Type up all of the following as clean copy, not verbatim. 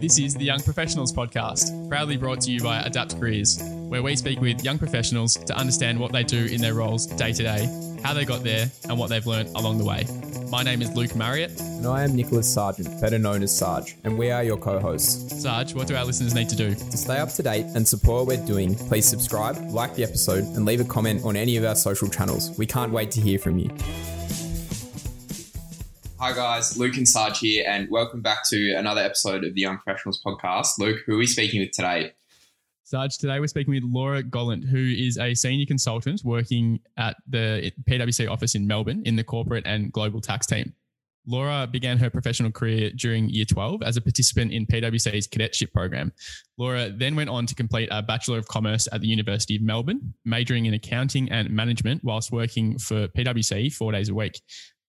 This is the Young Professionals Podcast, proudly brought to you by Adapt Careers, where we speak with young professionals to understand what they do in their roles day to day, how they got there, and what they've learned along the way. My name is Luke Marriott. And I am Nicholas Sargent, better known as Sarge, and we are your co-hosts. Sarge, what do our listeners need to do? To stay up to date and support what we're doing, please subscribe, like the episode, and leave a comment on any of our social channels. We can't wait to hear from you. Hi guys, Luke and Sarge here, and welcome back to another episode of the Young Professionals Podcast. Luke, who are we speaking with today? Sarge, today we're speaking with Laura Gollant, who is a senior consultant working at the PwC office in Melbourne in the corporate and global tax team. Laura began her professional career during year 12 as a participant in PwC's cadetship program. Laura then went on to complete a Bachelor of Commerce at the University of Melbourne, majoring in accounting and management whilst working for PwC 4 days a week.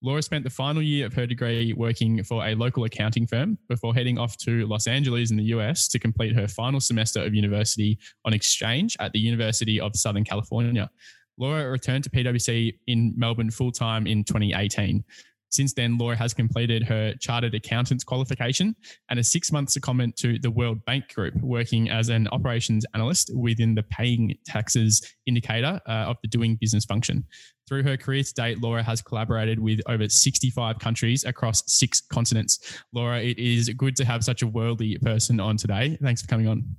Laura spent the final year of her degree working for a local accounting firm before heading off to Los Angeles in the US to complete her final semester of university on exchange at the University of Southern California. Laura returned to PwC in Melbourne full-time in 2018. Since then, Laura has completed her Chartered Accountants qualification and a 6-month secondment to the World Bank Group, working as an operations analyst within the paying taxes indicator of the Doing Business function. Through her career to date, Laura has collaborated with over 65 countries across 6 continents. Laura, it is good to have such a worldly person on today. Thanks for coming on.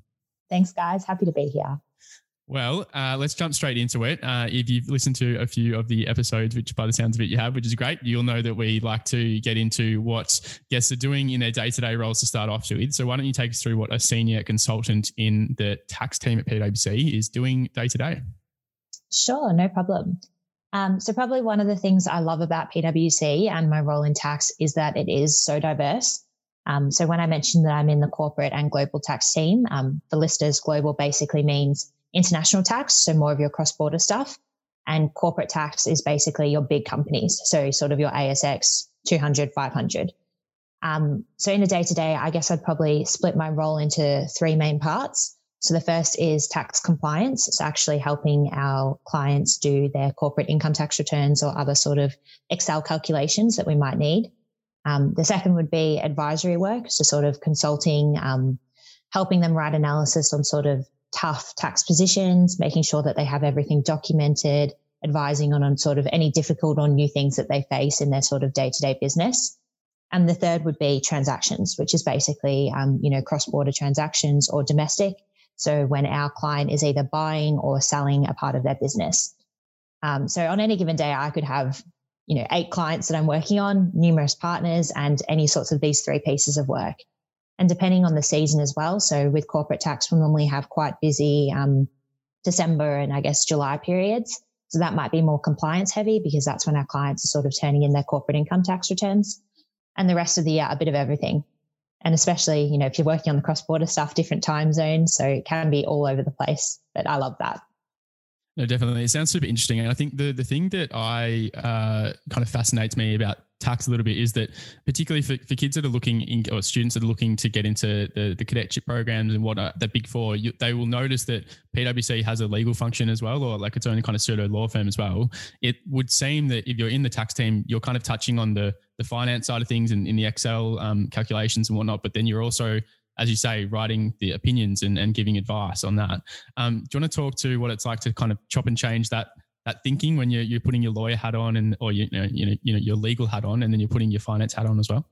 Thanks, guys. Happy to be here. Well, let's jump straight into it. If you've listened to a few of the episodes, which by the sounds of it you have, which is great, you'll know that we like to get into what guests are doing in their day-to-day roles to start off with. So why don't you take us through what a senior consultant in the tax team at PwC is doing day-to-day? Sure, no problem. So probably one of the things I love about PwC and my role in tax is that it is so diverse. So when I mentioned that I'm in the corporate and global tax team, for listeners, global basically means international tax, so more of your cross-border stuff, and corporate tax is basically your big companies, so sort of your ASX 200, 500. So in the day-to-day, I guess I'd probably split my role into 3 main parts. So the first is tax compliance. It's actually helping our clients do their corporate income tax returns or other sort of Excel calculations that we might need. The second would be advisory work, so sort of consulting, helping them write analysis on sort of tough tax positions, making sure that they have everything documented, advising on sort of any difficult or new things that they face in their sort of day-to-day business. And the third would be transactions, which is basically, cross-border transactions or domestic. So when our client is either buying or selling a part of their business. So on any given day, I could have, 8 clients that I'm working on, numerous partners, and any sorts of these 3 pieces of work. And depending on the season as well. So with corporate tax, we'll normally have quite busy December and I guess July periods. So that might be more compliance heavy because that's when our clients are sort of turning in their corporate income tax returns. And the rest of the year, a bit of everything. And especially, if you're working on the cross-border stuff, different time zones. So it can be all over the place, but I love that. No, definitely. It sounds super interesting. And I think the thing that I kind of fascinates me about tax a little bit is that particularly for kids that are looking in, or students that are looking to get into the cadetship programs and what are the big four, they will notice that PwC has a legal function as well, or like its own kind of pseudo law firm as well. It would seem that if you're in the tax team, you're kind of touching on the finance side of things and in the Excel calculations and whatnot, but then you're also, as you say, writing the opinions and giving advice on that. Do you want to talk to what it's like to kind of chop and change that thinking when you're putting your lawyer hat on and or your legal hat on, and then you're putting your finance hat on as well?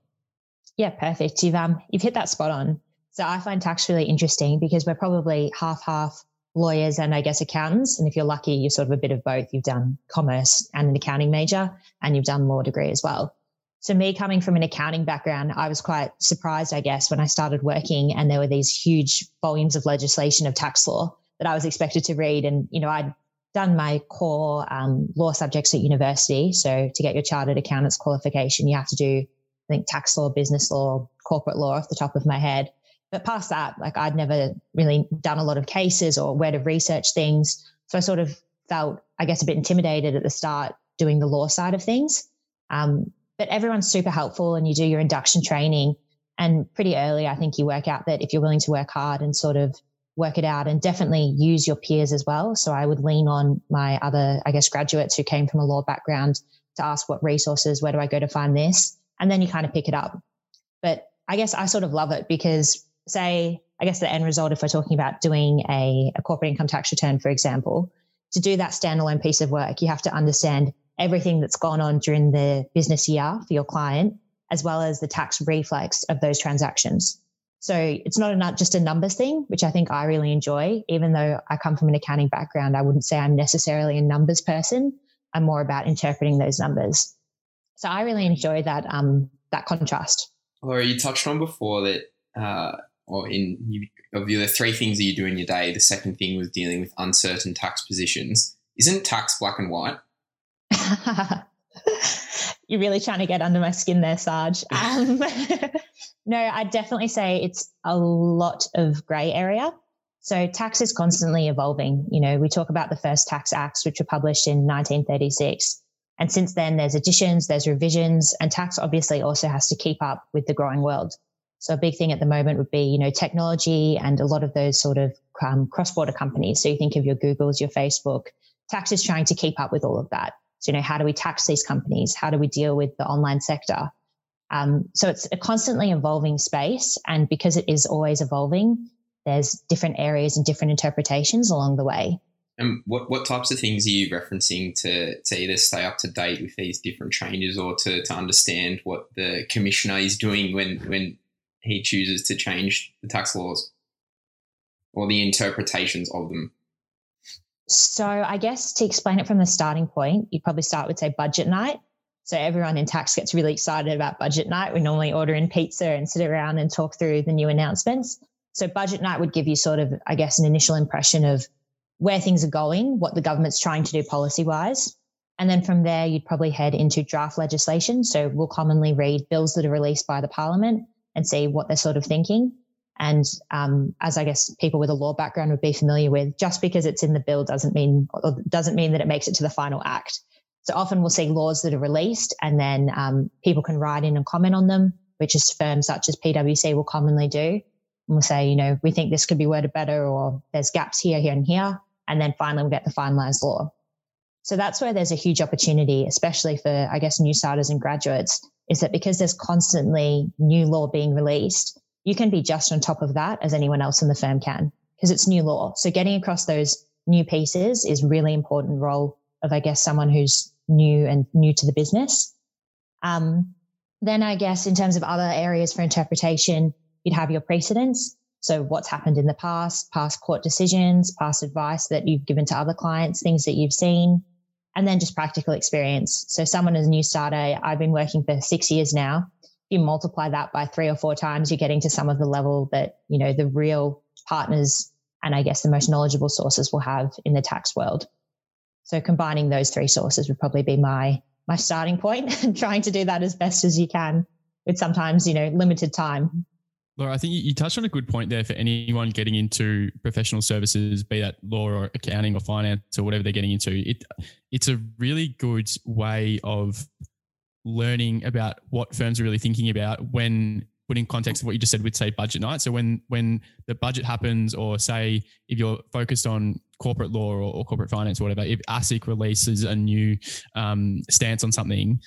Yeah, perfect. You've hit that spot on. So I find tax really interesting because we're probably half lawyers and I guess accountants. And if you're lucky, you're sort of a bit of both. You've done commerce and an accounting major, and you've done law degree as well. So me coming from an accounting background, I was quite surprised, I guess, when I started working and there were these huge volumes of legislation of tax law that I was expected to read. And, I'd done my core law subjects at university. So to get your Chartered Accountants qualification, you have to do, I think, tax law, business law, corporate law off the top of my head. But past that, I'd never really done a lot of cases or where to research things. So I sort of felt, I guess, a bit intimidated at the start doing the law side of things. But everyone's super helpful and you do your induction training and pretty early, I think you work out that if you're willing to work hard and sort of work it out and definitely use your peers as well. So I would lean on my other, I guess, graduates who came from a law background to ask what resources, where do I go to find this? And then you kind of pick it up. But I guess I sort of love it because say, I guess the end result, if we're talking about doing a corporate income tax return, for example, to do that standalone piece of work, you have to understand everything that's gone on during the business year for your client, as well as the tax reflex of those transactions. So it's not just a numbers thing, which I think I really enjoy. Even though I come from an accounting background, I wouldn't say I'm necessarily a numbers person. I'm more about interpreting those numbers. So I really enjoy that that contrast. Laura, you touched on before that, the three things that you do in your day, the second thing was dealing with uncertain tax positions. Isn't tax black and white? You're really trying to get under my skin there, Sarge. No, I'd definitely say it's a lot of grey area. So tax is constantly evolving. You know, we talk about the first tax acts, which were published in 1936. And since then, there's additions, there's revisions, and tax obviously also has to keep up with the growing world. So a big thing at the moment would be, you know, technology and a lot of those sort of cross-border companies. So you think of your Googles, your Facebook. Tax is trying to keep up with all of that. So, you know, how do we tax these companies? How do we deal with the online sector? So it's a constantly evolving space. And because it is always evolving, there's different areas and different interpretations along the way. And what types of things are you referencing to either stay up to date with these different changes or to understand what the commissioner is doing when he chooses to change the tax laws or the interpretations of them? So I guess to explain it from the starting point, you'd probably start with, say, budget night. So everyone in tax gets really excited about budget night. We normally order in pizza and sit around and talk through the new announcements. So budget night would give you sort of, I guess, an initial impression of where things are going, what the government's trying to do policy-wise. And then from there, you'd probably head into draft legislation. So we'll commonly read bills that are released by the parliament and see what they're sort of thinking. And as I guess people with a law background would be familiar with, just because it's in the bill doesn't mean that it makes it to the final act. So often we'll see laws that are released and then people can write in and comment on them, which is firms such as PwC will commonly do. And we'll say, you know, we think this could be worded better or there's gaps here, here and here. And then finally we'll get the finalised law. So that's where there's a huge opportunity, especially for, I guess, new starters and graduates, is that because there's constantly new law being released, you can be just on top of that as anyone else in the firm can because it's new law. So getting across those new pieces is really important role of, I guess, someone who's new to the business. Then I guess in terms of other areas for interpretation, you'd have your precedents. So what's happened in the past court decisions, past advice that you've given to other clients, things that you've seen, and then just practical experience. So someone as a new starter, I've been working for 6 years now. You multiply that by 3 or 4 times, you're getting to some of the level that, you know, the real partners and I guess the most knowledgeable sources will have in the tax world. So combining those 3 sources would probably be my starting point and trying to do that as best as you can with sometimes, you know, limited time. Laura, I think you touched on a good point there for anyone getting into professional services, be that law or accounting or finance or whatever they're getting into. It's a really good way of learning about what firms are really thinking about when put in context of what you just said with, say, budget night. So when the budget happens, or say if you're focused on corporate law or corporate finance or whatever, if ASIC releases a new stance on something,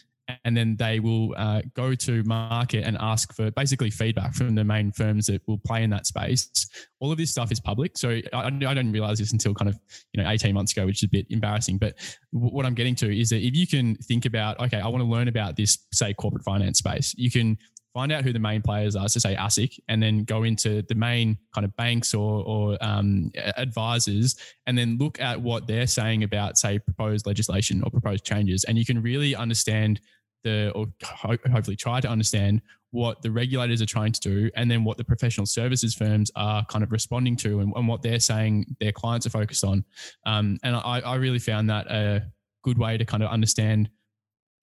and then they will go to market and ask for basically feedback from the main firms that will play in that space. All of this stuff is public. So I didn't realize this until kind of, you know, 18 months ago, which is a bit embarrassing. But what I'm getting to is that if you can think about, okay, I want to learn about this, say, corporate finance space, you can find out who the main players are, so say ASIC, and then go into the main kind of banks or advisors and then look at what they're saying about, say, proposed legislation or proposed changes. And you can really understand hopefully try to understand what the regulators are trying to do and then what the professional services firms are kind of responding to and what they're saying their clients are focused on. And I really found that a good way to kind of understand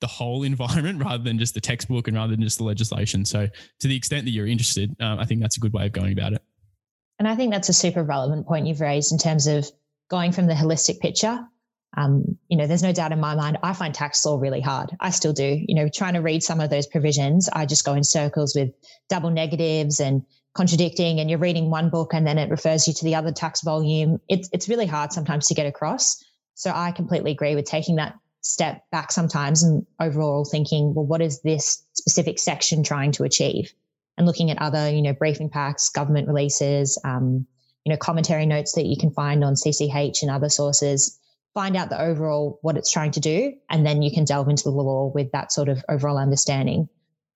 the whole environment rather than just the textbook and rather than just the legislation. So to the extent that you're interested, I think that's a good way of going about it. And I think that's a super relevant point you've raised in terms of going from the holistic picture. You know, there's no doubt in my mind, I find tax law really hard. I still do, you know, trying to read some of those provisions. I just go in circles with double negatives and contradicting, and you're reading one book and then it refers you to the other tax volume. It's really hard sometimes to get across. So I completely agree with taking that step back sometimes and overall thinking, well, what is this specific section trying to achieve? and looking at other, briefing packs, government releases, commentary notes that you can find on CCH and other sources, find out the overall what it's trying to do, and then you can delve into the law with that sort of overall understanding.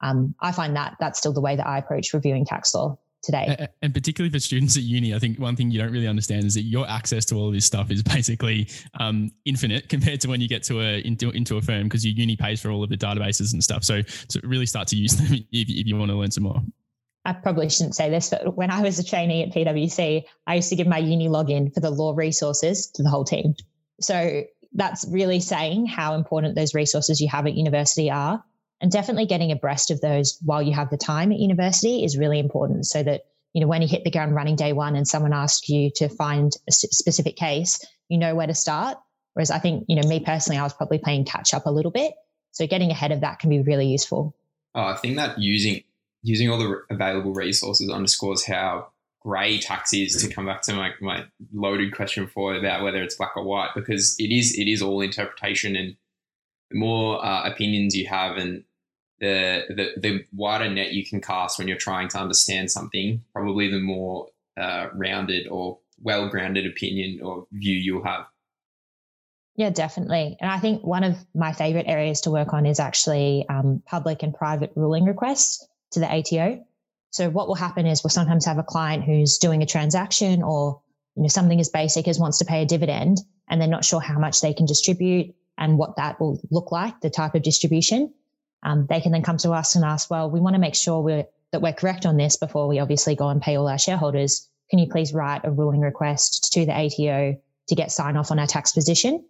I find that that's still the way that I approach reviewing tax law today. And particularly for students at uni, I think one thing you don't really understand is that your access to all of this stuff is basically infinite compared to when you get to into a firm, because your uni pays for all of the databases and stuff. So really start to use them if you want to learn some more. I probably shouldn't say this, but when I was a trainee at PwC, I used to give my uni login for the law resources to the whole team. So that's really saying how important those resources you have at university are. And definitely getting abreast of those while you have the time at university is really important, so that, when you hit the ground running day one and someone asks you to find a specific case, you know where to start. Whereas I think, me personally, I was probably playing catch up a little bit. So getting ahead of that can be really useful. I think that using all the available resources underscores how grey tax is, to come back to my loaded question before about whether it's black or white, because it is all interpretation, and the more opinions you have and the wider net you can cast when you're trying to understand something, probably the more rounded or well-grounded opinion or view you'll have. Yeah, definitely. And I think one of my favourite areas to work on is actually public and private ruling requests to the ATO. So what will happen is we'll sometimes have a client who's doing a transaction, or something as basic as wants to pay a dividend, and they're not sure how much they can distribute and what that will look like, the type of distribution. They can then come to us and ask, well, we want to make sure that we're correct on this before we obviously go and pay all our shareholders. Can you please write a ruling request to the ATO to get sign off on our tax position?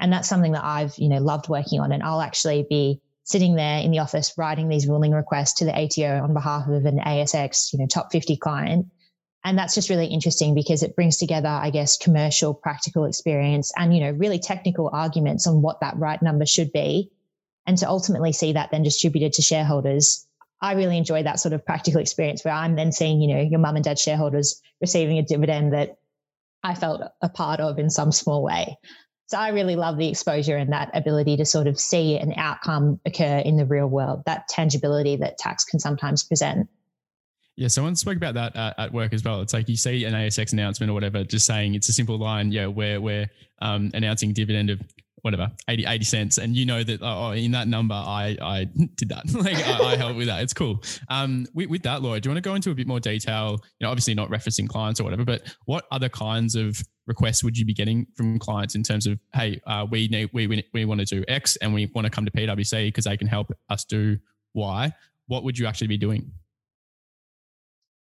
And that's something that I've, loved working on. And I'll actually be sitting there in the office writing these ruling requests to the ATO on behalf of an ASX, top 50 client. And that's just really interesting because it brings together, I guess, commercial, practical experience and, really technical arguments on what that right number should be. And to ultimately see that then distributed to shareholders, I really enjoy that sort of practical experience where I'm then seeing, your mum and dad shareholders receiving a dividend that I felt a part of in some small way. So I really love the exposure and that ability to sort of see an outcome occur in the real world, that tangibility that tax can sometimes present. Yeah, someone spoke about that at work as well. It's like you see an ASX announcement or whatever, just saying it's a simple line, we're announcing dividend of whatever, 80 cents. And that, in that number, I did that. Like I helped with that. It's cool. With that, Laura, do you want to go into a bit more detail? Obviously not referencing clients or whatever, but what other kinds of requests would you be getting from clients in terms of, hey, we want to do X and we want to come to PwC because they can help us do Y. What would you actually be doing?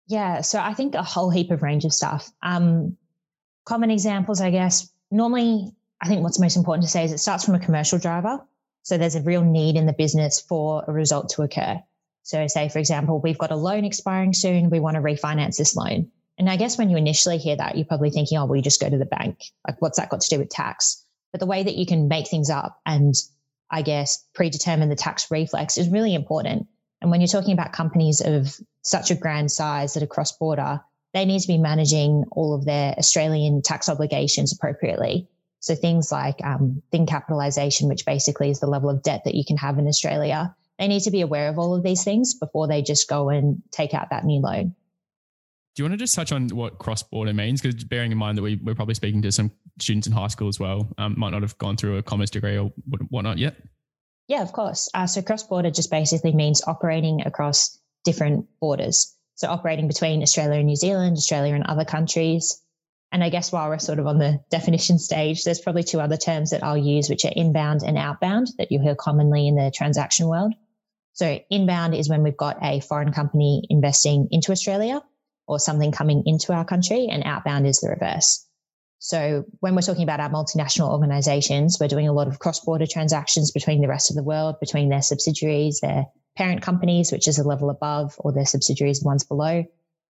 Yeah, so I think a whole heap of range of stuff. Common examples, I guess, normally I think what's most important to say is it starts from a commercial driver. So there's a real need in the business for a result to occur. So say, for example, we've got a loan expiring soon. We want to refinance this loan. And I guess when you initially hear that, you're probably thinking, well, you just go to the bank. Like, what's that got to do with tax? But the way that you can make things up and I guess predetermine the tax reflex is really important. And when you're talking about companies of such a grand size that are cross-border, they need to be managing all of their Australian tax obligations appropriately. So things like thin capitalisation, which basically is the level of debt that you can have in Australia, they need to be aware of all of these things before they just go and take out that new loan. Do you want to just touch on what cross-border means? Because bearing in mind that we're probably speaking to some students in high school as well, might not have gone through a commerce degree or whatnot yet. Yeah, of course. So cross-border just basically means operating across different borders. So operating between Australia and New Zealand, Australia and other countries. And I guess while we're sort of on the definition stage, there's probably two other terms that I'll use, which are inbound and outbound, that you hear commonly in the transaction world. So inbound is when we've got a foreign company investing into Australia or something coming into our country, and outbound is the reverse. So when we're talking about our multinational organizations, we're doing a lot of cross-border transactions between the rest of the world, between their subsidiaries, their parent companies, which is a level above, or their subsidiaries, ones below.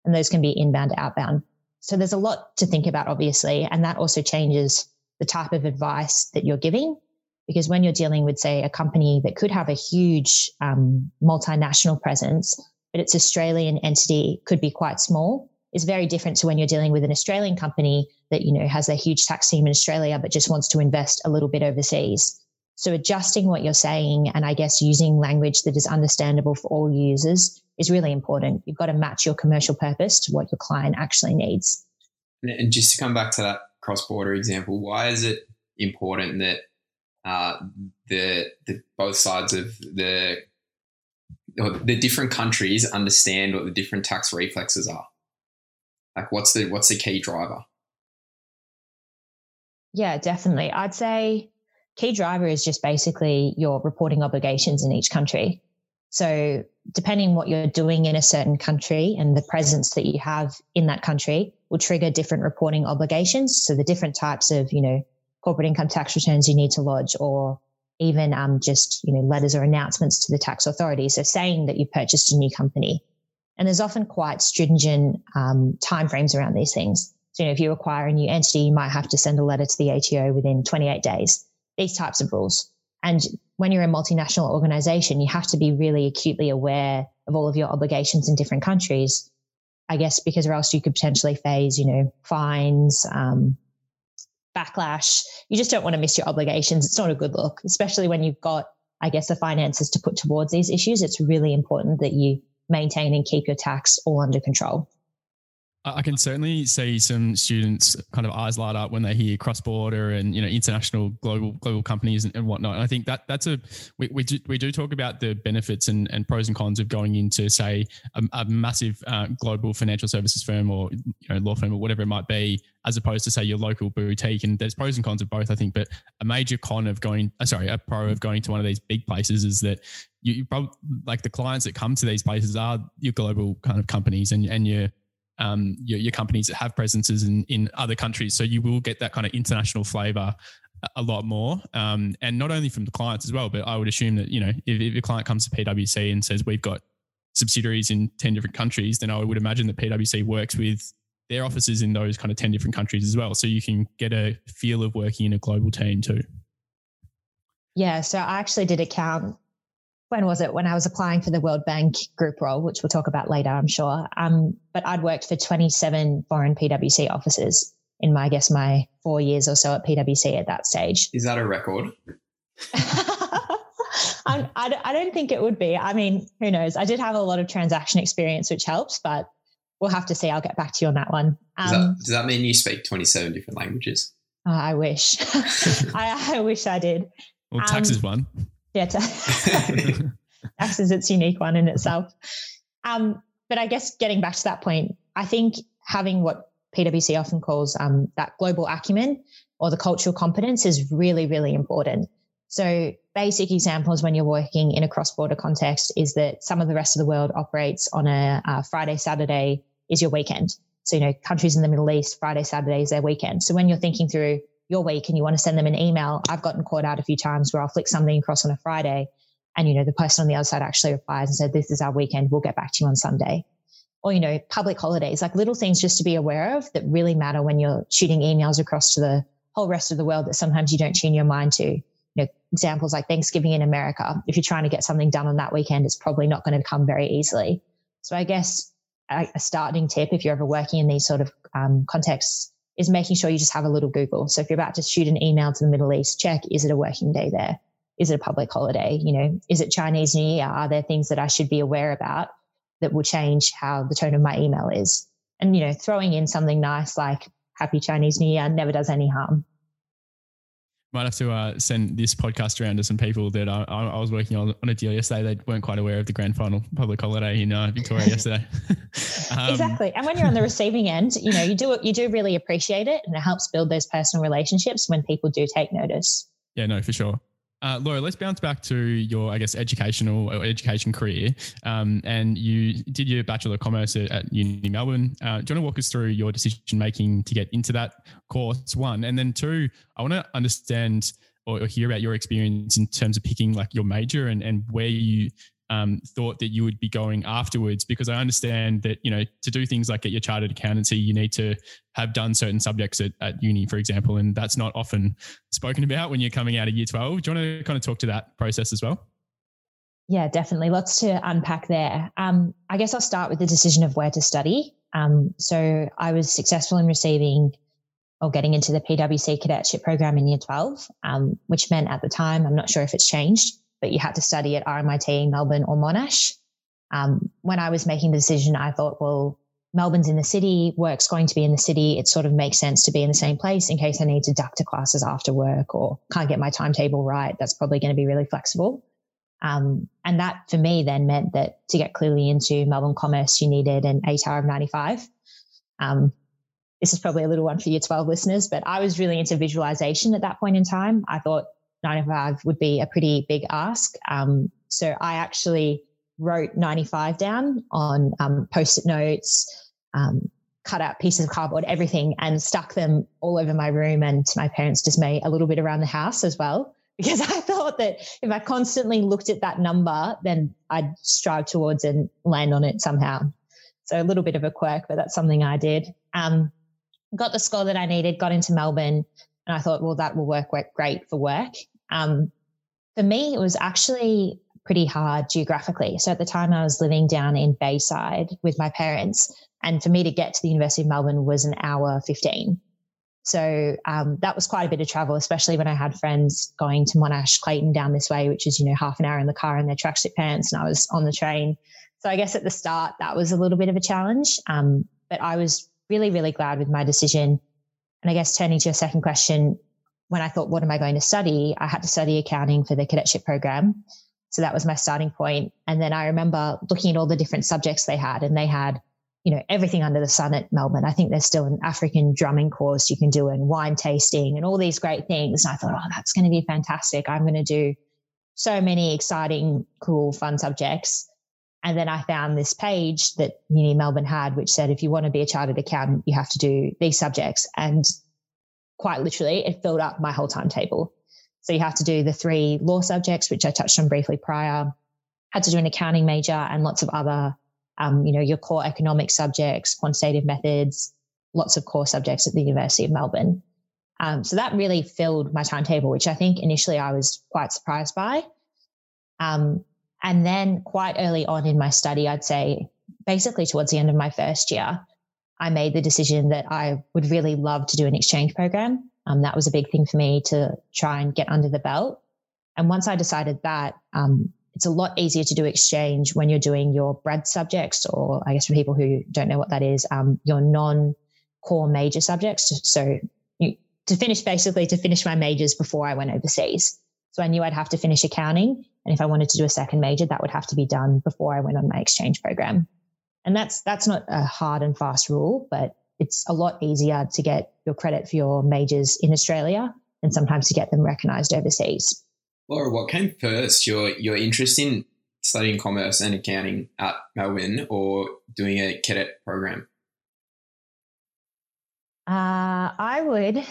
And those can be inbound, outbound. So there's a lot to think about, obviously. And that also changes the type of advice that you're giving, because when you're dealing with, say, a company that could have a huge multinational presence, but its Australian entity could be quite small, is very different to when you're dealing with an Australian company that, has a huge tax team in Australia, but just wants to invest a little bit overseas. So adjusting what you're saying, and I guess using language that is understandable for all users is really important. You've got to match your commercial purpose to what your client actually needs. And just to come back to that cross-border example, why is it important that the both sides of the different countries understand what the different tax reflexes are? Like, what's the key driver? Yeah, definitely. I'd say key driver is just basically your reporting obligations in each country. So depending what you're doing in a certain country and the presence that you have in that country will trigger different reporting obligations. So the different types of, corporate income tax returns you need to lodge, or even letters or announcements to the tax authority. So saying that you purchased a new company. And there's often quite stringent timeframes around these things. So, if you acquire a new entity, you might have to send a letter to the ATO within 28 days, these types of rules. And when you're a multinational organization, you have to be really acutely aware of all of your obligations in different countries, I guess, because or else you could potentially face, fines, backlash. You just don't want to miss your obligations. It's not a good look, especially when you've got, I guess, the finances to put towards these issues. It's really important that you maintain and keep your tax all under control. I can certainly see some students kind of eyes light up when they hear cross-border and, international global companies and whatnot. And I think we do talk about the benefits and pros and cons of going into, say, a massive global financial services firm or, law firm or whatever it might be, as opposed to, say, your local boutique. And there's pros and cons of both, I think, but a pro of going to one of these big places is that you probably, like, the clients that come to these places are your global kind of companies and your companies that have presences in other countries. So you will get that kind of international flavor a lot more. And not only from the clients as well, but I would assume that, if a client comes to PwC and says, we've got subsidiaries in 10 different countries, then I would imagine that PwC works with their offices in those kind of 10 different countries as well. So you can get a feel of working in a global team too. Yeah. So I actually did account. When was it? When I was applying for the World Bank Group role, which we'll talk about later, I'm sure. But I'd worked for 27 foreign PwC offices in my 4 years or so at PwC at that stage. Is that a record? I don't think it would be. I mean, who knows? I did have a lot of transaction experience, which helps, but we'll have to see. I'll get back to you on that one. Does that mean you speak 27 different languages? Oh, I wish. I wish I did. Well, tax is one. Yeah, tax is its unique one in itself. But I guess getting back to that point, I think having what PwC often calls that global acumen or the cultural competence is really, really important. So basic examples when you're working in a cross-border context is that some of the rest of the world operates on a Friday, Saturday is your weekend. So, countries in the Middle East, Friday, Saturday is their weekend. So when you're thinking through your week and you want to send them an email, I've gotten caught out a few times where I'll flick something across on a Friday and, the person on the other side actually replies and said, this is our weekend, we'll get back to you on Sunday. Or, public holidays, like little things just to be aware of that really matter when you're shooting emails across to the whole rest of the world that sometimes you don't tune your mind to. Examples like Thanksgiving in America, if you're trying to get something done on that weekend, it's probably not going to come very easily. So I guess a starting tip, if you're ever working in these sort of contexts, is making sure you just have a little Google. So if you're about to shoot an email to the Middle East, check, is it a working day there? Is it a public holiday? Is it Chinese New Year? Are there things that I should be aware about that will change how the tone of my email is? And, throwing in something nice like Happy Chinese New Year never does any harm. Might have to send this podcast around to some people that I was working on a deal yesterday. They weren't quite aware of the grand final public holiday in Victoria yesterday. Exactly. And when you're on the receiving end, you do really appreciate it, and it helps build those personal relationships when people do take notice. Yeah, no, for sure. Laura, let's bounce back to your, I guess, education career. And you did your Bachelor of Commerce at Uni Melbourne. Do you want to walk us through your decision making to get into that course, one? And then two, I want to understand or hear about your experience in terms of picking like your major and where you thought that you would be going afterwards, because I understand that, to do things like get your chartered accountancy, you need to have done certain subjects at uni, for example, and that's not often spoken about when you're coming out of year 12. Do you want to kind of talk to that process as well? Yeah, definitely. Lots to unpack there. I guess I'll start with the decision of where to study. So I was successful in receiving or getting into the PwC cadetship program in year 12, which meant at the time, I'm not sure if it's changed, but you had to study at RMIT, Melbourne or Monash. When I was making the decision, I thought, well, Melbourne's in the city, work's going to be in the city. It sort of makes sense to be in the same place in case I need to duck to classes after work or can't get my timetable right. That's probably going to be really flexible. And that for me then meant that to get clearly into Melbourne Commerce, you needed an 8 hour of 95. This is probably a little one for your 12 listeners, but I was really into visualization at that point in time. I thought 95 would be a pretty big ask. So I actually wrote 95 down on Post-it notes, cut out pieces of cardboard, everything, and stuck them all over my room and to my parents' dismay, a little bit around the house as well, because I thought that if I constantly looked at that number, then I'd strive towards and land on it somehow. So a little bit of a quirk, but that's something I did. Got the score that I needed, got into Melbourne, and I thought, well, that will work great for work. For me, it was actually pretty hard geographically. So at the time I was living down in Bayside with my parents, and for me to get to the University of Melbourne was an hour 15. So that was quite a bit of travel, especially when I had friends going to Monash, Clayton down this way, which is, you know, half an hour in the car in their tracksuit pants, and I was on the train. So I guess at the start that was a little bit of a challenge, but I was really, really glad with my decision. And I guess turning to your second question, when I thought, what am I going to study? I had to study accounting for the cadetship program. So that was my starting point. And then I remember looking at all the different subjects they had, and they had, you know, everything under the sun at Melbourne. I think there's still an African drumming course you can do and wine tasting and all these great things. And I thought, oh, that's going to be fantastic. I'm going to do so many exciting, cool, fun subjects. And then I found this page that Uni Melbourne had, which said, if you want to be a chartered accountant, you have to do these subjects. And quite literally, it filled up my whole timetable. So you have to do the 3 law subjects, which I touched on briefly prior, had to do an accounting major and lots of other, you know, your core economic subjects, quantitative methods, lots of core subjects at the University of Melbourne. So that really filled my timetable, which I think initially I was quite surprised by. And then quite early on in my study, I'd say basically towards the end of my first year, I made the decision that I would really love to do an exchange program. That was a big thing for me to try and get under the belt. And once I decided that, it's a lot easier to do exchange when you're doing your bread subjects, or I guess for people who don't know what that is, your non-core major subjects. So to finish my majors before I went overseas. So I knew I'd have to finish accounting. And if I wanted to do a second major, that would have to be done before I went on my exchange program. And that's not a hard and fast rule, but it's a lot easier to get your credit for your majors in Australia and sometimes to get them recognised overseas. Laura, what came first, your interest in studying commerce and accounting at Melbourne or doing a cadet program? I would,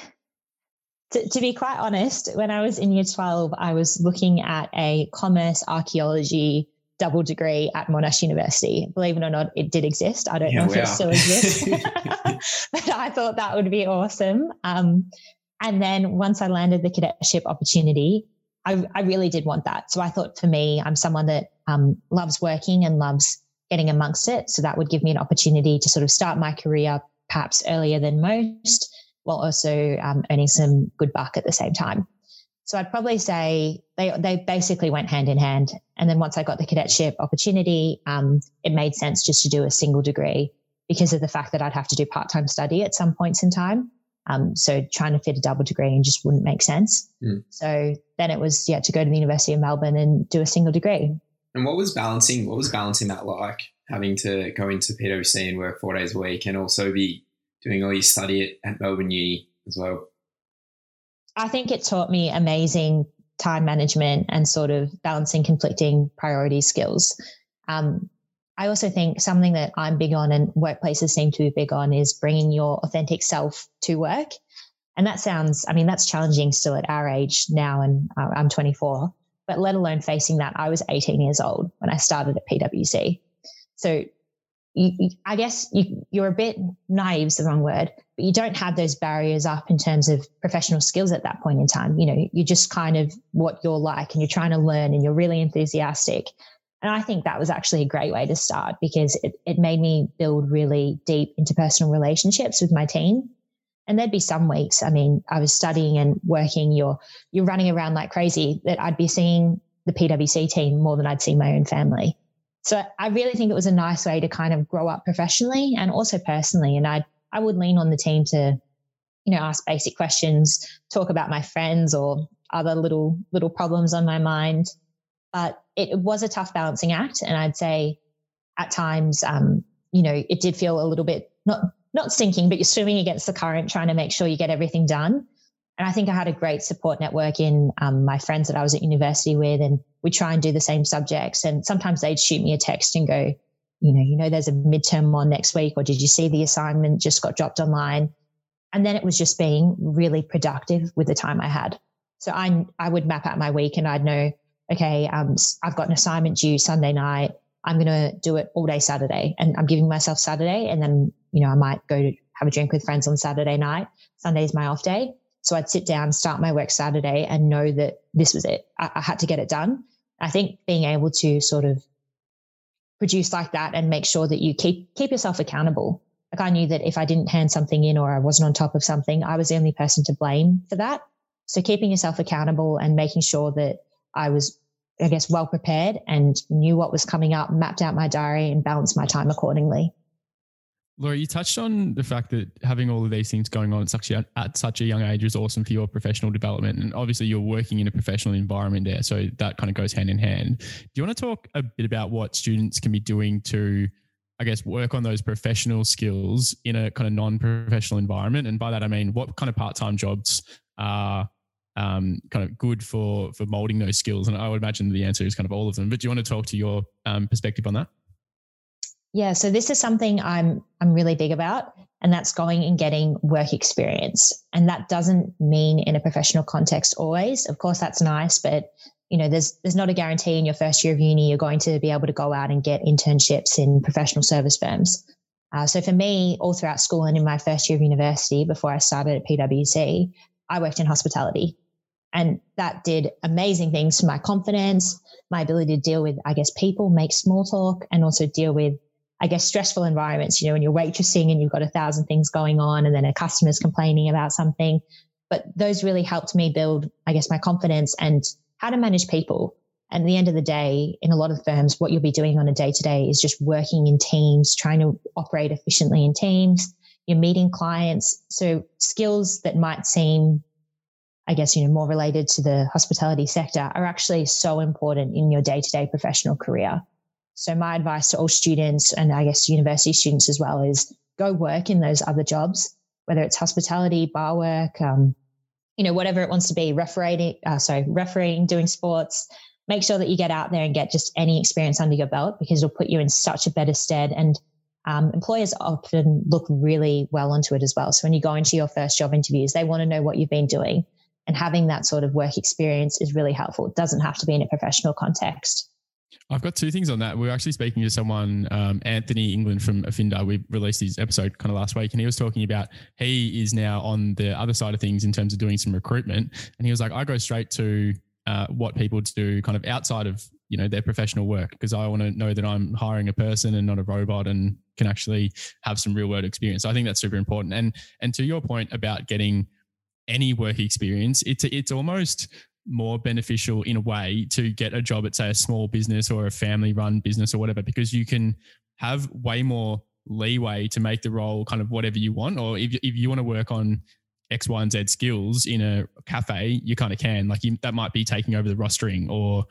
to be quite honest, when I was in year 12, I was looking at a commerce archaeology double degree at Monash University. Believe it or not, it did exist. I don't know if it still exists, but I thought that would be awesome. And then once I landed the cadetship opportunity, I really did want that. So I thought, for me, I'm someone that loves working and loves getting amongst it. So that would give me an opportunity to sort of start my career perhaps earlier than most, while also earning some good buck at the same time. So I'd probably say they basically went hand in hand. And then once I got the cadetship opportunity, it made sense just to do a single degree because of the fact that I'd have to do part-time study at some points in time. So trying to fit a double degree in just wouldn't make sense. Mm. So then it was, to go to the University of Melbourne and do a single degree. And what was balancing that like, having to go into PwC and work 4 days a week and also be doing all your study at Melbourne Uni as well? I think it taught me amazing time management and sort of balancing conflicting priority skills. I also think something that I'm big on and workplaces seem to be big on is bringing your authentic self to work. And that sounds, that's challenging still at our age now, and I'm 24, but let alone facing that, I was 18 years old when I started at PwC. So I guess you're a bit naive is the wrong word, but you don't have those barriers up in terms of professional skills at that point in time. You know, you're just kind of what you're like, and you're trying to learn, and you're really enthusiastic. And I think that was actually a great way to start because it made me build really deep interpersonal relationships with my team. And there'd be some weeks, I was studying and working, you're running around like crazy, that I'd be seeing the PwC team more than I'd see my own family. So I really think it was a nice way to kind of grow up professionally and also personally. And I would lean on the team to, you know, ask basic questions, talk about my friends or other little problems on my mind. But it was a tough balancing act. And I'd say at times, you know, it did feel a little bit, not sinking, but you're swimming against the current, trying to make sure you get everything done. And I think I had a great support network in my friends that I was at university with, and we try and do the same subjects. And sometimes they'd shoot me a text and go, you know, there's a midterm on next week, or did you see the assignment just got dropped online? And then it was just being really productive with the time I had. So I would map out my week and I'd know, okay, I've got an assignment due Sunday night. I'm going to do it all day Saturday, and I'm giving myself Saturday. And then, you know, I might go to have a drink with friends on Saturday night. Sunday's my off day. So I'd sit down, start my work Saturday, and know that this was it. I had to get it done. I think being able to sort of produce like that and make sure that you keep yourself accountable. Like I knew that if I didn't hand something in or I wasn't on top of something, I was the only person to blame for that. So keeping yourself accountable and making sure that I was, I guess, well prepared and knew what was coming up, mapped out my diary and balanced my time accordingly. Laura, you touched on the fact that having all of these things going on at such a young age is awesome for your professional development. And obviously you're working in a professional environment there. So that kind of goes hand in hand. Do you want to talk a bit about what students can be doing to, I guess, work on those professional skills in a kind of non-professional environment? And by that, I mean, what kind of part-time jobs are kind of good for molding those skills? And I would imagine the answer is kind of all of them, but do you want to talk to your perspective on that? Yeah. So this is something I'm really big about, and that's going and getting work experience. And that doesn't mean in a professional context always. Of course, that's nice, but you know, there's not a guarantee in your first year of uni you're going to be able to go out and get internships in professional service firms. So for me, all throughout school and in my first year of university, before I started at PwC, I worked in hospitality. And that did amazing things for my confidence, my ability to deal with, I guess, people, make small talk, and also deal with, I guess, stressful environments. You know, when you're waitressing and you've got 1,000 things going on, and then a customer's complaining about something. But those really helped me build, I guess, my confidence and how to manage people. And at the end of the day, in a lot of firms, what you'll be doing on a day-to-day is just working in teams, trying to operate efficiently in teams. You're meeting clients. So skills that might seem, I guess, you know, more related to the hospitality sector are actually so important in your day-to-day professional career. So my advice to all students, and I guess university students as well, is go work in those other jobs, whether it's hospitality, bar work, you know, whatever it wants to be, refereeing, doing sports. Make sure that you get out there and get just any experience under your belt, because it'll put you in such a better stead. And employers often look really well onto it as well. So when you go into your first job interviews, they want to know what you've been doing, and having that sort of work experience is really helpful. It doesn't have to be in a professional context. I've got two things on that. We were actually speaking to someone, Anthony England from Afinda. We released his episode kind of last week, and he was talking about he is now on the other side of things in terms of doing some recruitment. And he was like, I go straight to what people do kind of outside of, you know, their professional work, because I want to know that I'm hiring a person and not a robot, and can actually have some real world experience. So I think that's super important. And to your point about getting any work experience, it's almost more beneficial in a way to get a job at, say, a small business or a family run business or whatever, because you can have way more leeway to make the role kind of whatever you want. Or if you want to work on X, Y, and Z skills in a cafe, you kind of can. Like, that might be taking over the rostering or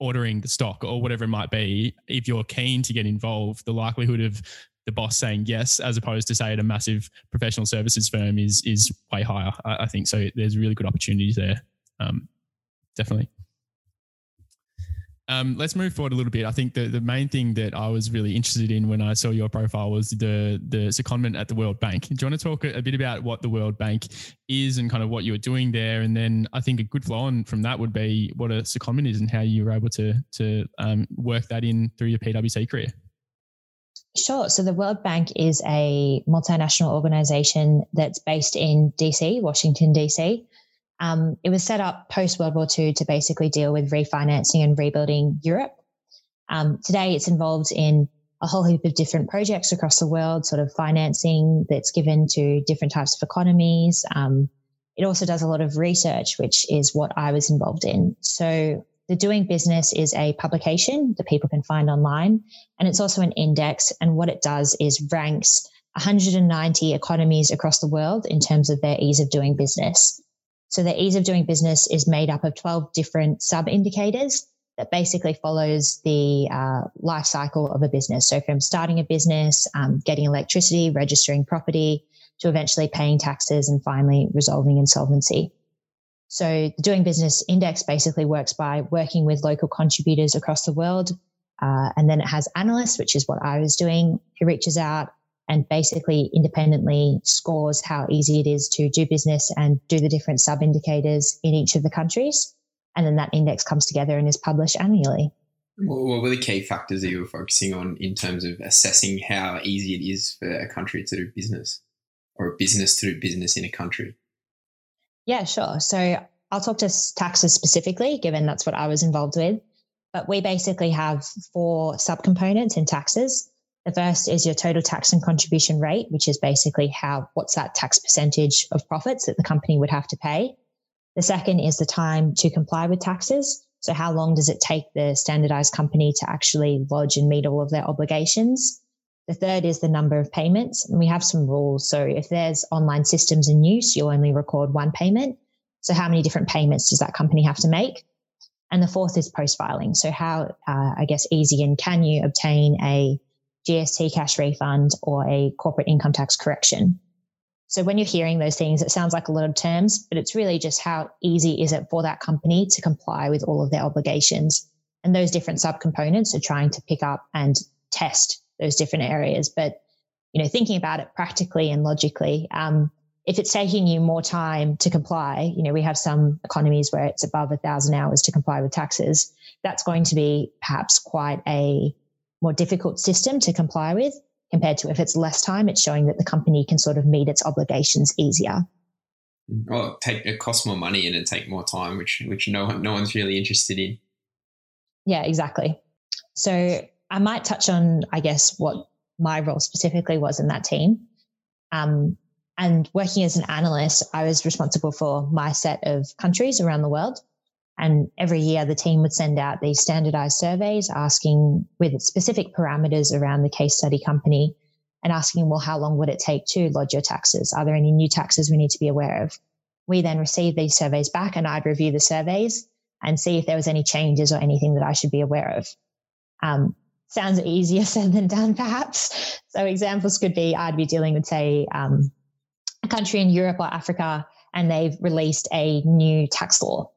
ordering the stock or whatever it might be. If you're keen to get involved, the likelihood of the boss saying yes, as opposed to, say, at a massive professional services firm is way higher, I think. So there's really good opportunities there. Definitely. Let's move forward a little bit. I think the main thing that I was really interested in when I saw your profile was the secondment at the World Bank. Do you want to talk a bit about what the World Bank is and kind of what you were doing there? And then I think a good flow on from that would be what a secondment is and how you were able to work that in through your PwC career. Sure. So the World Bank is a multinational organization that's based in DC, Washington, DC. It was set up post-World War II to basically deal with refinancing and rebuilding Europe. Today, it's involved in a whole heap of different projects across the world, sort of financing that's given to different types of economies. It also does a lot of research, which is what I was involved in. So The Doing Business is a publication that people can find online, and it's also an index. And what it does is ranks 190 economies across the world in terms of their ease of doing business. So the ease of doing business is made up of 12 different sub-indicators that basically follows the life cycle of a business. So from starting a business, getting electricity, registering property, to eventually paying taxes and finally resolving insolvency. So the Doing Business Index basically works by working with local contributors across the world. And then it has analysts, which is what I was doing, who reaches out and basically independently scores how easy it is to do business and do the different sub-indicators in each of the countries. And then that index comes together and is published annually. What were the key factors that you were focusing on in terms of assessing how easy it is for a country to do business or a business to do business in a country? Yeah, sure. So I'll talk to taxes specifically, given that's what I was involved with. But we basically have four subcomponents in taxes. The first is your total tax and contribution rate, which is basically what's that tax percentage of profits that the company would have to pay. The second is the time to comply with taxes. So how long does it take the standardized company to actually lodge and meet all of their obligations? The third is the number of payments. And we have some rules. So if there's online systems in use, you'll only record one payment. So how many different payments does that company have to make? And the fourth is post-filing. So how, easy and can you obtain a GST cash refund or a corporate income tax correction? So when you're hearing those things, it sounds like a lot of terms, but it's really just how easy is it for that company to comply with all of their obligations. And those different subcomponents are trying to pick up and test those different areas. But, thinking about it practically and logically, if it's taking you more time to comply, we have some economies where it's above 1,000 hours to comply with taxes. That's going to be perhaps quite a more difficult system to comply with compared to if it's less time, it's showing that the company can sort of meet its obligations easier. Well, it costs more money and it takes more time, which no one's really interested in. Yeah, exactly. So I might touch on, what my role specifically was in that team. And working as an analyst, I was responsible for my set of countries around the world. And every year the team would send out these standardized surveys asking with specific parameters around the case study company and asking, well, how long would it take to lodge your taxes? Are there any new taxes we need to be aware of? We then receive these surveys back and I'd review the surveys and see if there was any changes or anything that I should be aware of. Sounds easier said than done, perhaps. So examples could be I'd be dealing with, say, a country in Europe or Africa, and they've released a new tax law.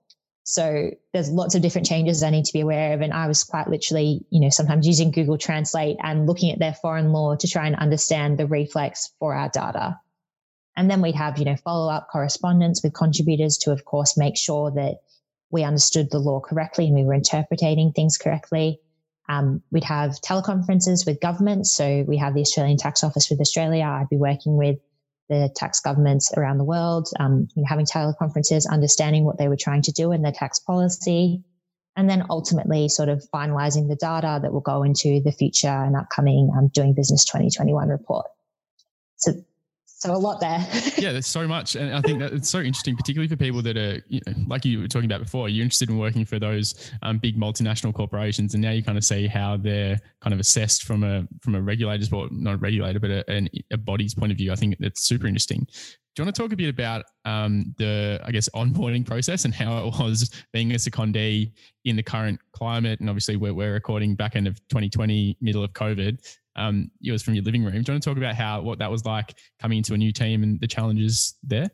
So there's lots of different changes I need to be aware of. And I was quite literally, sometimes using Google Translate and looking at their foreign law to try and understand the reflex for our data. And then we'd have, follow-up correspondence with contributors to, of course, make sure that we understood the law correctly and we were interpreting things correctly. We'd have teleconferences with governments. So we have the Australian Tax Office with Australia. I'd be working with the tax governments around the world, having teleconferences, understanding what they were trying to do in their tax policy, and then ultimately sort of finalising the data that will go into the future and upcoming Doing Business 2021 report. So a lot there. Yeah, there's so much. And I think that it's so interesting, particularly for people that are, like you were talking about before, you're interested in working for those big multinational corporations. And now you kind of see how they're kind of assessed from a regulator's, well, not a regulator, but a body's point of view. I think that's super interesting. Do you want to talk a bit about the onboarding process and how it was being a secondee in the current climate? And obviously we're recording back end of 2020, middle of COVID. It was from your living room. Do you want to talk about what that was like coming into a new team and the challenges there?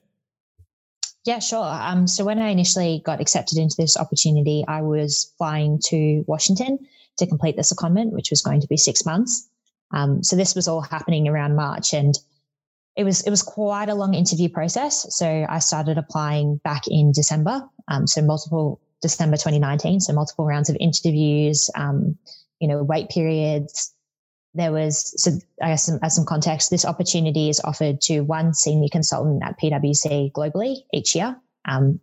Yeah, sure. So when I initially got accepted into this opportunity, I was flying to Washington to complete the secondment, which was going to be 6 months. So this was all happening around March, and it was quite a long interview process. So I started applying back in December. December 2019. So multiple rounds of interviews, wait periods. As some context, this opportunity is offered to one senior consultant at PwC globally each year.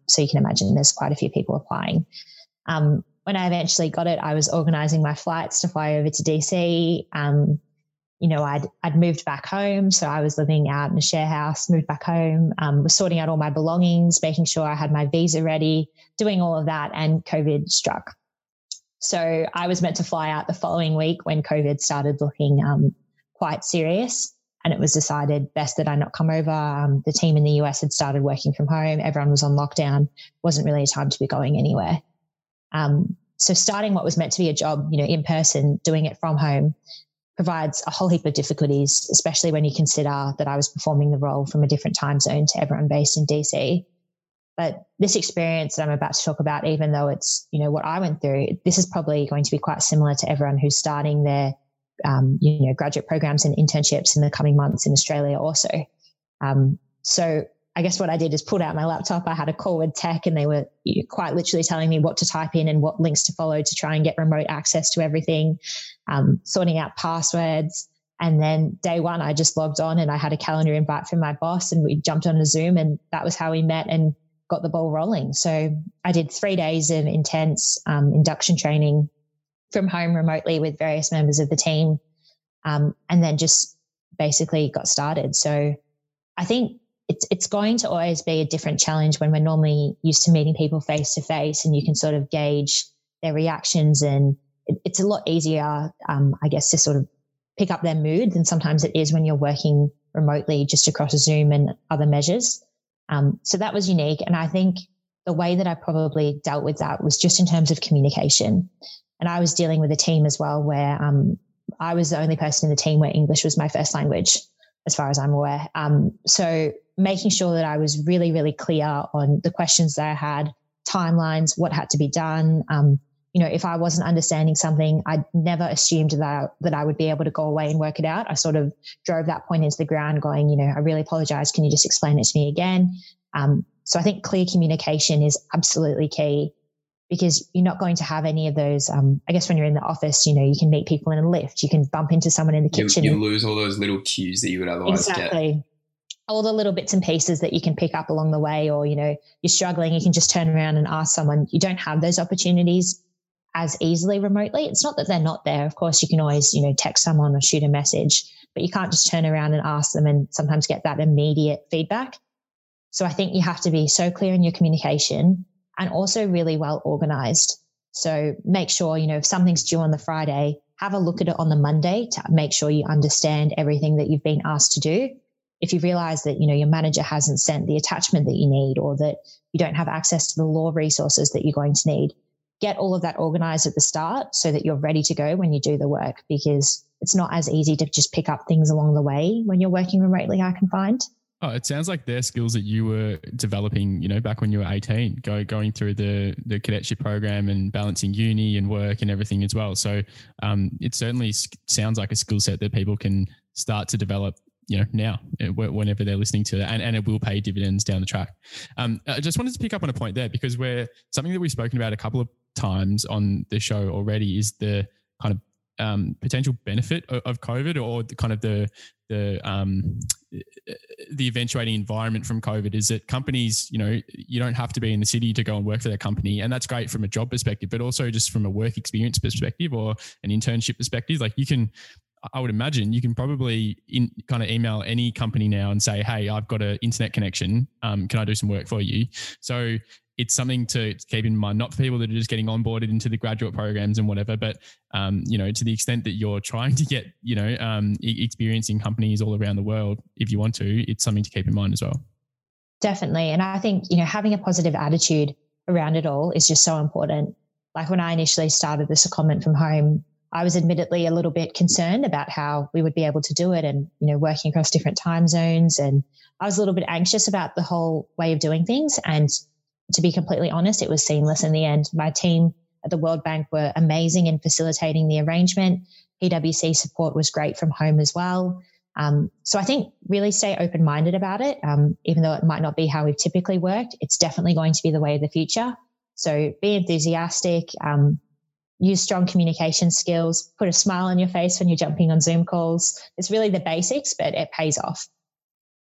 So you can imagine there's quite a few people applying. When I eventually got it, I was organising my flights to fly over to DC. I'd moved back home, so I was living out in a share house, moved back home, was sorting out all my belongings, making sure I had my visa ready, doing all of that, and COVID struck. So I was meant to fly out the following week when COVID started looking quite serious, and it was decided best that I not come over. The team in the US had started working from home. Everyone was on lockdown. Wasn't really a time to be going anywhere. So starting what was meant to be a job, you know, in person, doing it from home, provides a whole heap of difficulties, especially when you consider that I was performing the role from a different time zone to everyone based in DC. But this experience that I'm about to talk about, even though it's, you know, what I went through, this is probably going to be quite similar to everyone who's starting their, you know, graduate programs and internships in the coming months in Australia also. So I guess what I did is pulled out my laptop. I had a call with tech and they were quite literally telling me what to type in and what links to follow to try and get remote access to everything, sorting out passwords. And then day one, I just logged on and I had a calendar invite from my boss and we jumped on a Zoom, and that was how we met and got the ball rolling. So I did 3 days of intense induction training from home remotely with various members of the team, and then just basically got started. So I think it's going to always be a different challenge when we're normally used to meeting people face to face, and you can sort of gauge their reactions, and it's a lot easier, I guess, to sort of pick up their mood than sometimes it is when you're working remotely just across a Zoom and other measures. So that was unique. And I think the way that I probably dealt with that was just in terms of communication. And I was dealing with a team as well where I was the only person in the team where English was my first language, as far as I'm aware. So making sure that I was really, really clear on the questions that I had, timelines, what had to be done. You know, if I wasn't understanding something, I never assumed that I would be able to go away and work it out. I sort of drove that point into the ground going, you know, I really apologize. Can you just explain it to me again? So I think clear communication is absolutely key, because you're not going to have any of those. I guess when you're in the office, you know, you can meet people in a lift, you can bump into someone in the kitchen. You lose all those little cues that you would otherwise get. Exactly. All the little bits and pieces that you can pick up along the way, or, you know, you're struggling, you can just turn around and ask someone. You don't have those opportunities as easily remotely. It's not that they're not there. Of course, you can always, you know, text someone or shoot a message, but you can't just turn around and ask them and sometimes get that immediate feedback. So I think you have to be so clear in your communication and also really well organized. So make sure, you know, if something's due on the Friday, have a look at it on the Monday to make sure you understand everything that you've been asked to do. If you realize that, you know, your manager hasn't sent the attachment that you need, or that you don't have access to the law resources that you're going to need, get all of that organized at the start so that you're ready to go when you do the work, because it's not as easy to just pick up things along the way when you're working remotely, I can find. Oh, it sounds like they're skills that you were developing, you know, back when you were 18, going through the cadetship program and balancing uni and work and everything as well. So it certainly sounds like a skill set that people can start to develop, you know, now, whenever they're listening to it, and it will pay dividends down the track. I just wanted to pick up on a point there, because something that we've spoken about a couple of times on the show already is the kind of potential benefit of COVID, or the kind of the eventuating environment from COVID, is that companies, you know, you don't have to be in the city to go and work for their company. And that's great from a job perspective, but also just from a work experience perspective or an internship perspective, like you can, I would imagine you can probably kind of email any company now and say, hey, I've got an internet connection. Can I do some work for you? So it's something to keep in mind, not for people that are just getting onboarded into the graduate programs and whatever, but, you know, to the extent that you're trying to get, you know, experience in companies all around the world, if you want to, it's something to keep in mind as well. Definitely. And I think, you know, having a positive attitude around it all is just so important. Like when I initially started this secondment from home, I was admittedly a little bit concerned about how we would be able to do it, and, you know, working across different time zones. And I was a little bit anxious about the whole way of doing things. And to be completely honest, it was seamless in the end. My team at the World Bank were amazing in facilitating the arrangement. PwC support was great from home as well. So I think really stay open-minded about it. Even though it might not be how we've typically worked, it's definitely going to be the way of the future. So be enthusiastic, use strong communication skills, put a smile on your face when you're jumping on Zoom calls. It's really the basics, but it pays off.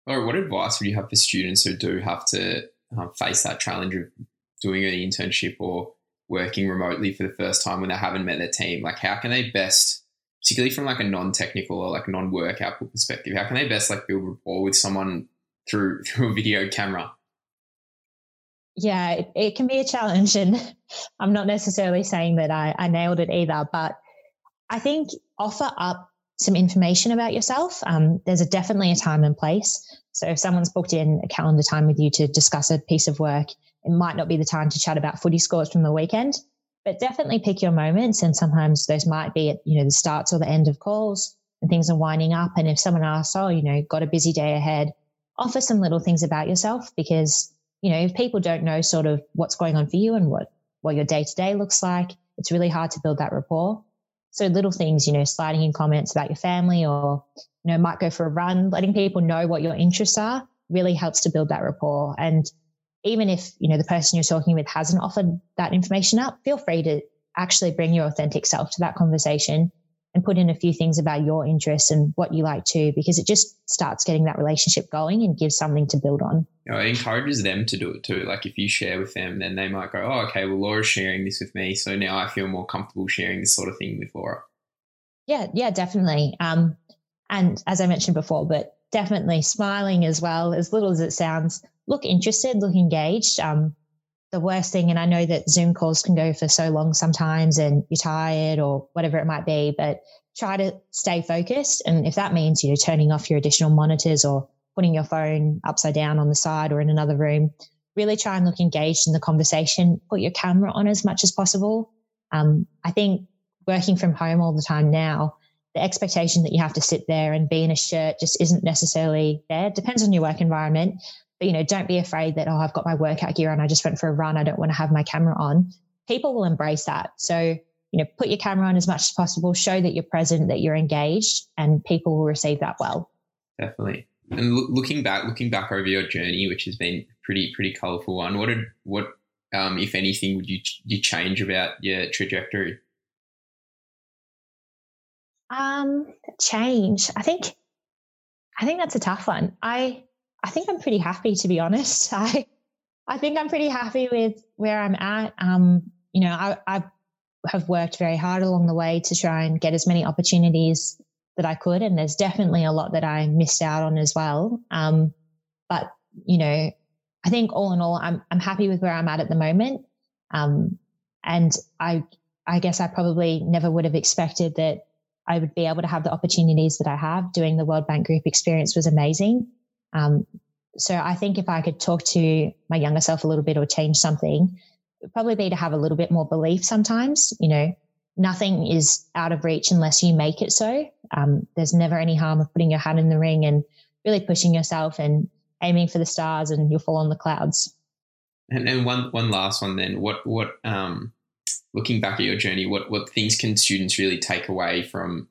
Laura, what advice would you have for students who do have to face that challenge of doing an internship or working remotely for the first time when they haven't met their team? Like, how can they best, particularly from like a non-technical or like non-work output perspective, how can they best like build rapport with someone through a video camera? yeah, it can be a challenge, and I'm not necessarily saying that I nailed it either, but I think offer up some information about yourself. There's definitely a time and place. So if someone's booked in a calendar time with you to discuss a piece of work, it might not be the time to chat about footy scores from the weekend, but definitely pick your moments. And sometimes those might be at, the starts or the end of calls and things are winding up. And if someone asks, got a busy day ahead, offer some little things about yourself, because, if people don't know sort of what's going on for you and what your day-to-day looks like, it's really hard to build that rapport. So little things, sliding in comments about your family, or, might go for a run, letting people know what your interests are really helps to build that rapport. And even if, the person you're talking with hasn't offered that information up, feel free to actually bring your authentic self to that conversation and put in a few things about your interests and what you like too, because it just starts getting that relationship going and gives something to build on. It encourages them to do it too. Like if you share with them, then they might go, oh, okay, well, Laura's sharing this with me, so now I feel more comfortable sharing this sort of thing with Laura. Yeah, definitely. And as I mentioned before, but definitely smiling as well, as little as it sounds, look interested, look engaged. The worst thing, and I know that Zoom calls can go for so long sometimes and you're tired or whatever it might be, but try to stay focused. And if that means, turning off your additional monitors or putting your phone upside down on the side or in another room, really try and look engaged in the conversation. Put your camera on as much as possible. I think working from home all the time now, the expectation that you have to sit there and be in a shirt just isn't necessarily there. It depends on your work environment. But, don't be afraid that, I've got my workout gear on, I just went for a run, I don't want to have my camera on. People will embrace that. So, put your camera on as much as possible, show that you're present, that you're engaged, and people will receive that well. Definitely. And looking back over your journey, which has been pretty colourful one, what if anything, would you change about your trajectory? Change. I think that's a tough one. I think I'm pretty happy, to be honest. I think I'm pretty happy with where I'm at. I have worked very hard along the way to try and get as many opportunities that I could. And there's definitely a lot that I missed out on as well. But, I think all in all, I'm happy with where I'm at the moment. And I guess I probably never would have expected that I would be able to have the opportunities that I have. Doing the World Bank Group experience was amazing. So I think if I could talk to my younger self a little bit or change something, it would probably be to have a little bit more belief sometimes. Nothing is out of reach unless you make it so. There's never any harm of putting your hat in the ring and really pushing yourself and aiming for the stars, and you'll fall on the clouds. And one last one then, what looking back at your journey, what things can students really take away from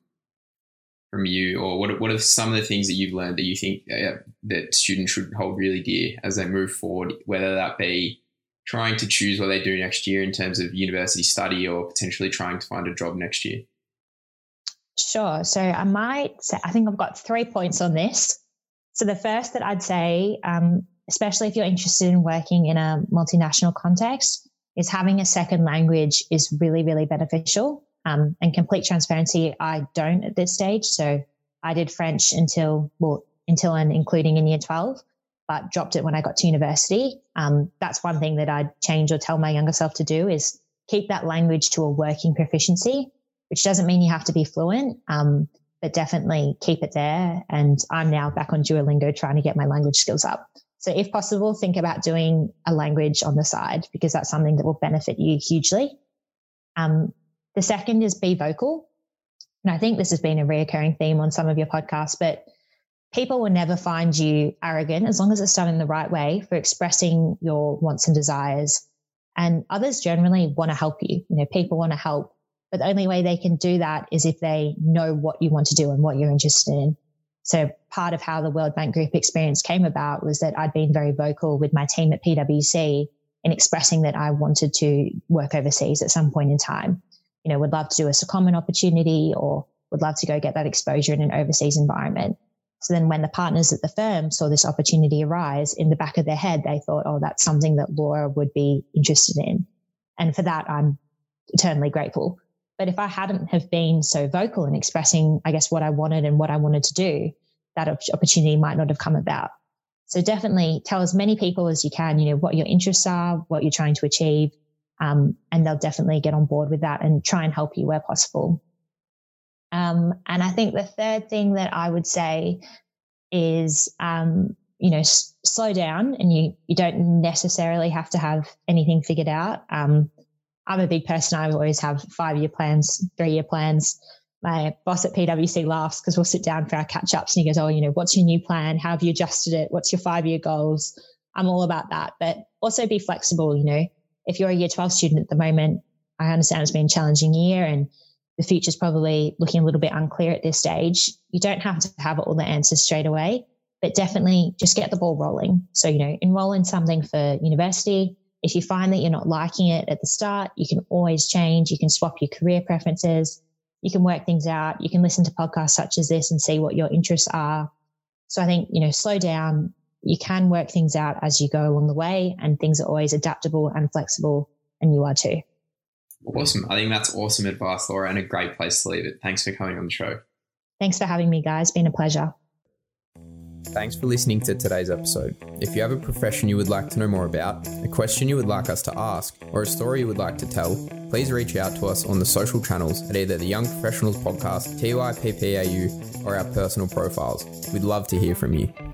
you, or what are some of the things that you've learned that you think that students should hold really dear as they move forward, whether that be trying to choose what they do next year in terms of university study or potentially trying to find a job next year? Sure. So I think I've got 3 points on this. So the first that I'd say, especially if you're interested in working in a multinational context, is having a second language is really, really beneficial. And complete transparency, I don't at this stage. So I did French until and including in year 12, but dropped it when I got to university. That's one thing that I'd change or tell my younger self to do, is keep that language to a working proficiency, which doesn't mean you have to be fluent, but definitely keep it there. And I'm now back on Duolingo trying to get my language skills up. So if possible, think about doing a language on the side, because that's something that will benefit you hugely. The second is be vocal. And I think this has been a reoccurring theme on some of your podcasts, but people will never find you arrogant, as long as it's done in the right way, for expressing your wants and desires. And others generally want to help you. People want to help, but the only way they can do that is if they know what you want to do and what you're interested in. So part of how the World Bank Group experience came about was that I'd been very vocal with my team at PwC in expressing that I wanted to work overseas at some point in time. Would love to do a secondment opportunity, or would love to go get that exposure in an overseas environment. So then when the partners at the firm saw this opportunity arise, in the back of their head, they thought, oh, that's something that Laura would be interested in. And for that, I'm eternally grateful. But if I hadn't have been so vocal in expressing, I guess, what I wanted and what I wanted to do, that opportunity might not have come about. So definitely tell as many people as you can, you know, what your interests are, what you're trying to achieve, and they'll definitely get on board with that and try and help you where possible. And I think the third thing that I would say is, you know, slow down, and you don't necessarily have to have anything figured out. I'm a big person. I always have 5-year plans, 3-year plans. My boss at PwC laughs because we'll sit down for our catch-ups and he goes, oh, you know, what's your new plan? How have you adjusted it? What's your 5-year goals? I'm all about that, but also be flexible. You know, if you're a year 12 student at the moment, I understand it's been a challenging year and the future's probably looking a little bit unclear at this stage. You don't have to have all the answers straight away, but definitely just get the ball rolling. So, you know, enroll in something for university. If you find that you're not liking it at the start, you can always change. You can swap your career preferences. You can work things out. You can listen to podcasts such as this and see what your interests are. So I think, you know, slow down. You can work things out as you go along the way, and things are always adaptable and flexible, and you are too. Awesome. I think that's awesome advice, Laura, and a great place to leave it. Thanks for coming on the show. Thanks for having me, guys. Been a pleasure. Thanks for listening to today's episode. If you have a profession you would like to know more about, a question you would like us to ask, or a story you would like to tell, please reach out to us on the social channels at either the Young Professionals Podcast, TYPPAU, or our personal profiles. We'd love to hear from you.